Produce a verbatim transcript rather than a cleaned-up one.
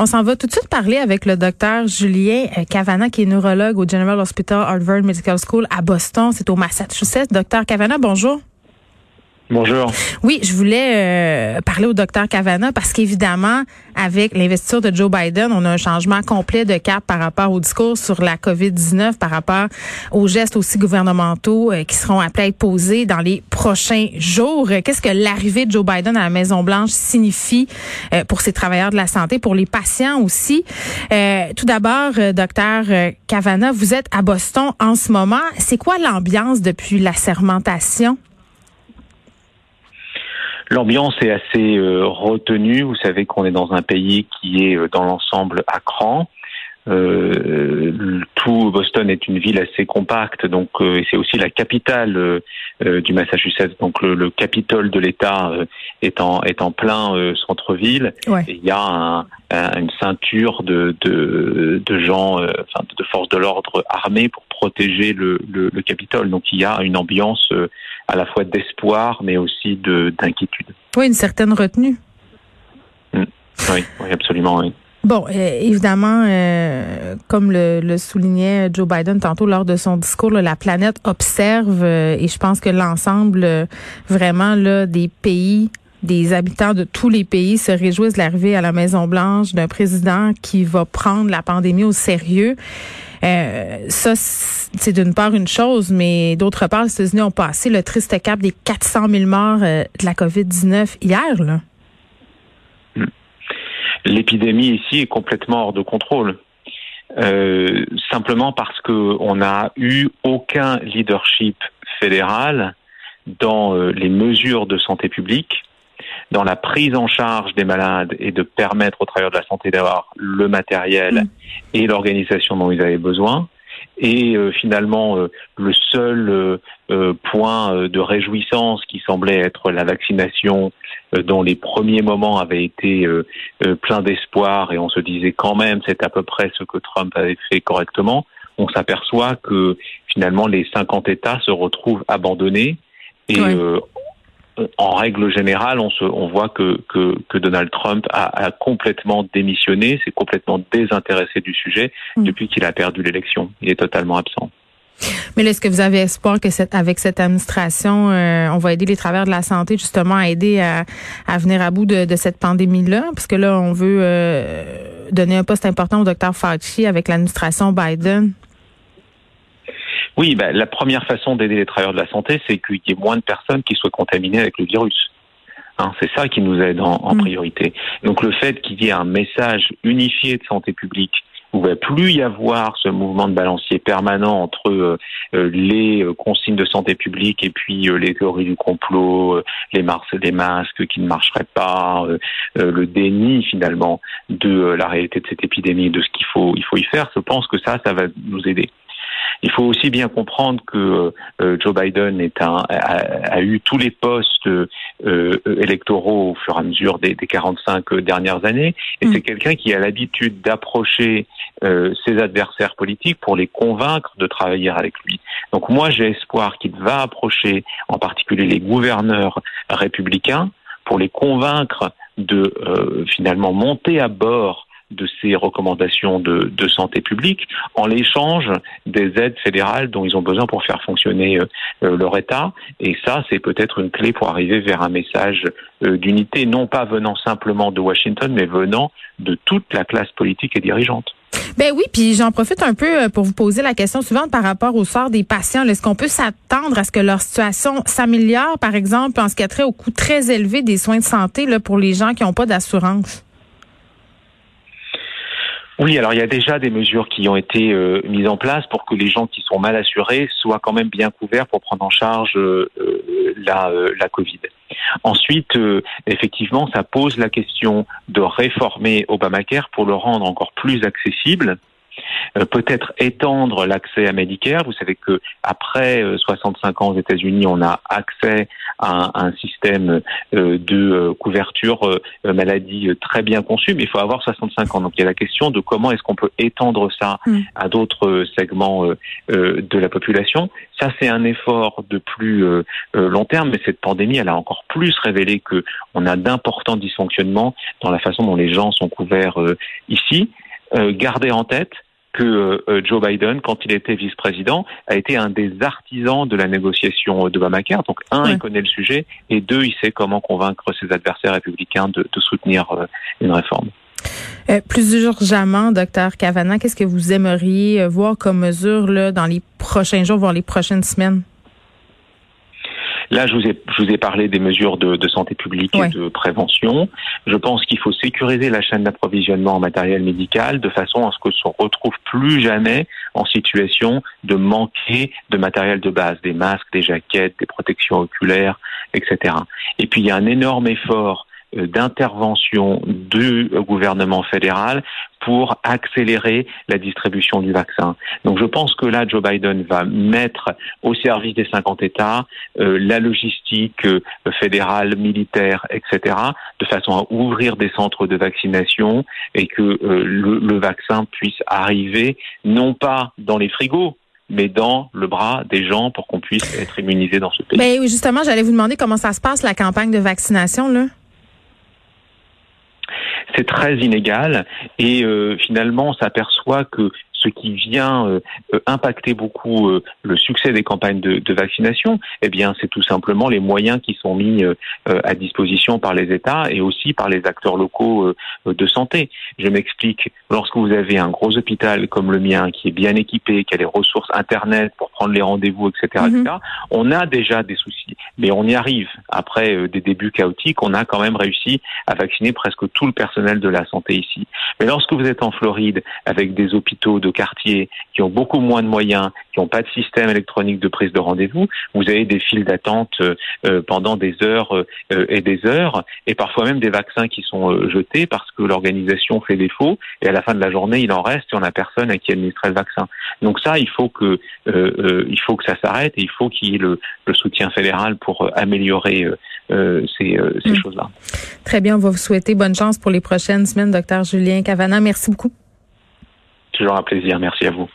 On s'en va tout de suite parler avec le docteur Julien Cavanagh, qui est neurologue au General Hospital Harvard Medical School à Boston. C'est au Massachusetts. Docteur Cavanagh, bonjour. Bonjour. Oui, je voulais euh, parler au docteur Cavanagh parce qu'évidemment, avec l'investiture de Joe Biden, on a un changement complet de cap par rapport au discours sur la covid dix-neuf, par rapport aux gestes aussi gouvernementaux euh, qui seront appelés à être posés dans les prochains jours. Qu'est-ce que l'arrivée de Joe Biden à la Maison Blanche signifie euh, pour ces travailleurs de la santé, pour les patients aussi? Euh, tout d'abord, euh, docteur Cavanagh, vous êtes à Boston en ce moment. C'est quoi l'ambiance depuis la sermentation? L'ambiance est assez euh, retenue. Vous savez qu'on est dans un pays qui est euh, dans l'ensemble à cran. Euh, tout Boston est une ville assez compacte, donc euh, et c'est aussi la capitale euh, euh, du Massachusetts. Donc le, le Capitole de l'État euh, est en est en plein euh, centre-ville. Ouais. Et il y a un, un, une ceinture de de, de gens, euh, enfin de forces de l'ordre armées pour protéger le, le le Capitole. Donc il y a une ambiance euh, à la fois d'espoir, mais aussi de d'inquiétude. Oui, une certaine retenue. Mmh. Oui, oui, absolument, oui. Bon, euh, évidemment, euh, comme le, le soulignait Joe Biden tantôt lors de son discours, là, la planète observe euh, et je pense que l'ensemble, euh, vraiment, là, des pays, des habitants de tous les pays se réjouissent de l'arrivée à la Maison-Blanche d'un président qui va prendre la pandémie au sérieux. Euh, ça, c'est d'une part une chose, mais d'autre part, les États-Unis ont passé le triste cap des quatre cent mille morts euh, de la covid dix-neuf hier, là. L'épidémie ici est complètement hors de contrôle. Euh, simplement parce qu'on n'a eu aucun leadership fédéral dans euh, les mesures de santé publique, dans la prise en charge des malades et de permettre aux travailleurs de la santé d'avoir le matériel mmh. et l'organisation dont ils avaient besoin. Et euh, finalement, euh, le seul euh, euh, point euh, de réjouissance qui semblait être la vaccination, euh, dont les premiers moments avaient été euh, euh, plein d'espoir, et on se disait quand même c'est à peu près ce que Trump avait fait correctement, on s'aperçoit que finalement les cinquante États se retrouvent abandonnés et oui. euh, en règle générale, on, se, on voit que, que, que Donald Trump a, a complètement démissionné, s'est complètement désintéressé du sujet mmh. depuis qu'il a perdu l'élection. Il est totalement absent. Mais là, est-ce que vous avez espoir que cette, avec cette administration, euh, on va aider les travailleurs de la santé justement à aider à, à venir à bout de, de cette pandémie-là? Parce que là, on veut euh, donner un poste important au docteur Fauci avec l'administration Biden. Oui, ben, la première façon d'aider les travailleurs de la santé, c'est qu'il y ait moins de personnes qui soient contaminées avec le virus. Hein, c'est ça qui nous aide en, en mmh. priorité. Donc le fait qu'il y ait un message unifié de santé publique, où il ne va plus y avoir ce mouvement de balancier permanent entre euh, les consignes de santé publique et puis euh, les théories du complot, euh, les, mars- les masques qui ne marcheraient pas, euh, euh, le déni finalement de euh, la réalité de cette épidémie, de ce qu'il faut, il faut y faire. Je pense que ça, ça va nous aider. Il faut aussi bien comprendre que euh, Joe Biden est un, a, a eu tous les postes euh, électoraux au fur et à mesure des, des quarante-cinq dernières années, et mmh. c'est quelqu'un qui a l'habitude d'approcher euh, ses adversaires politiques pour les convaincre de travailler avec lui. Donc moi, j'ai espoir qu'il va approcher en particulier les gouverneurs républicains pour les convaincre de euh, finalement monter à bord de ces recommandations de, de santé publique en l'échange des aides fédérales dont ils ont besoin pour faire fonctionner euh, leur État. Et ça, c'est peut-être une clé pour arriver vers un message euh, d'unité, non pas venant simplement de Washington, mais venant de toute la classe politique et dirigeante. Ben oui, puis j'en profite un peu pour vous poser la question suivante par rapport au sort des patients. Est-ce qu'on peut s'attendre à ce que leur situation s'améliore, par exemple, en ce qui a trait au coût très élevé des soins de santé là, pour les gens qui n'ont pas d'assurance? Oui, alors il y a déjà des mesures qui ont été euh, mises en place pour que les gens qui sont mal assurés soient quand même bien couverts pour prendre en charge euh, la, euh, la Covid. Ensuite, euh, effectivement, ça pose la question de réformer Obamacare pour le rendre encore plus accessible Euh, peut-être étendre l'accès à Medicare. Vous savez que après euh, soixante-cinq ans aux États-Unis, on a accès à un, un système euh, de euh, couverture euh, maladie euh, très bien conçu, mais il faut avoir soixante-cinq ans. Donc il y a la question de comment est-ce qu'on peut étendre ça mmh. à d'autres euh, segments euh, euh, de la population. Ça, c'est un effort de plus euh, euh, long terme, mais cette pandémie, elle a encore plus révélé que on a d'importants dysfonctionnements dans la façon dont les gens sont couverts euh, ici. Euh, gardez en tête que euh, Joe Biden, quand il était vice-président, a été un des artisans de la négociation d'Obamacare. Donc, un, ouais. il connaît le sujet, et deux, il sait comment convaincre ses adversaires républicains de, de soutenir euh, une réforme. Euh, plus urgemment, docteur Cavanagh, qu'est-ce que vous aimeriez voir comme mesure là, dans les prochains jours, voire les prochaines semaines? Là, je vous ai, je vous ai parlé des mesures de, de santé publique ouais. et de prévention. Je pense qu'il faut sécuriser la chaîne d'approvisionnement en matériel médical de façon à ce que on ne retrouve plus jamais en situation de manquer de matériel de base, des masques, des jaquettes, des protections oculaires, et cetera. Et puis, il y a un énorme effort d'intervention du gouvernement fédéral pour accélérer la distribution du vaccin. Donc je pense que là, Joe Biden va mettre au service des cinquante États euh, la logistique euh, fédérale, militaire, et cetera, de façon à ouvrir des centres de vaccination et que euh, le, le vaccin puisse arriver, non pas dans les frigos, mais dans le bras des gens pour qu'on puisse être immunisé dans ce pays. Mais justement, j'allais vous demander comment ça se passe, la campagne de vaccination, là? C'est très inégal et euh, finalement on s'aperçoit que ce qui vient euh, impacter beaucoup euh, le succès des campagnes de, de vaccination, eh bien c'est tout simplement les moyens qui sont mis euh, à disposition par les États et aussi par les acteurs locaux euh, de santé. Je m'explique, lorsque vous avez un gros hôpital comme le mien qui est bien équipé, qui a les ressources Internet pour prendre les rendez-vous, et cetera, mm-hmm. et cetera, on a déjà des soucis, mais on y arrive. Après euh, des débuts chaotiques, on a quand même réussi à vacciner presque tout le personnel de la santé ici. Mais lorsque vous êtes en Floride avec des hôpitaux de de quartiers qui ont beaucoup moins de moyens, qui n'ont pas de système électronique de prise de rendez-vous, vous avez des files d'attente euh, pendant des heures euh, et des heures, et parfois même des vaccins qui sont euh, jetés parce que l'organisation fait défaut, et à la fin de la journée, il en reste et on n'a personne à qui administrer le vaccin. Donc ça, il faut que, euh, euh, il faut que ça s'arrête et il faut qu'il y ait le, le soutien fédéral pour euh, améliorer euh, euh, ces, euh, ces mmh. choses-là. Très bien, on va vous souhaiter bonne chance pour les prochaines semaines, docteur Julien Cavanagh. Merci beaucoup. Toujours un plaisir. Merci à vous.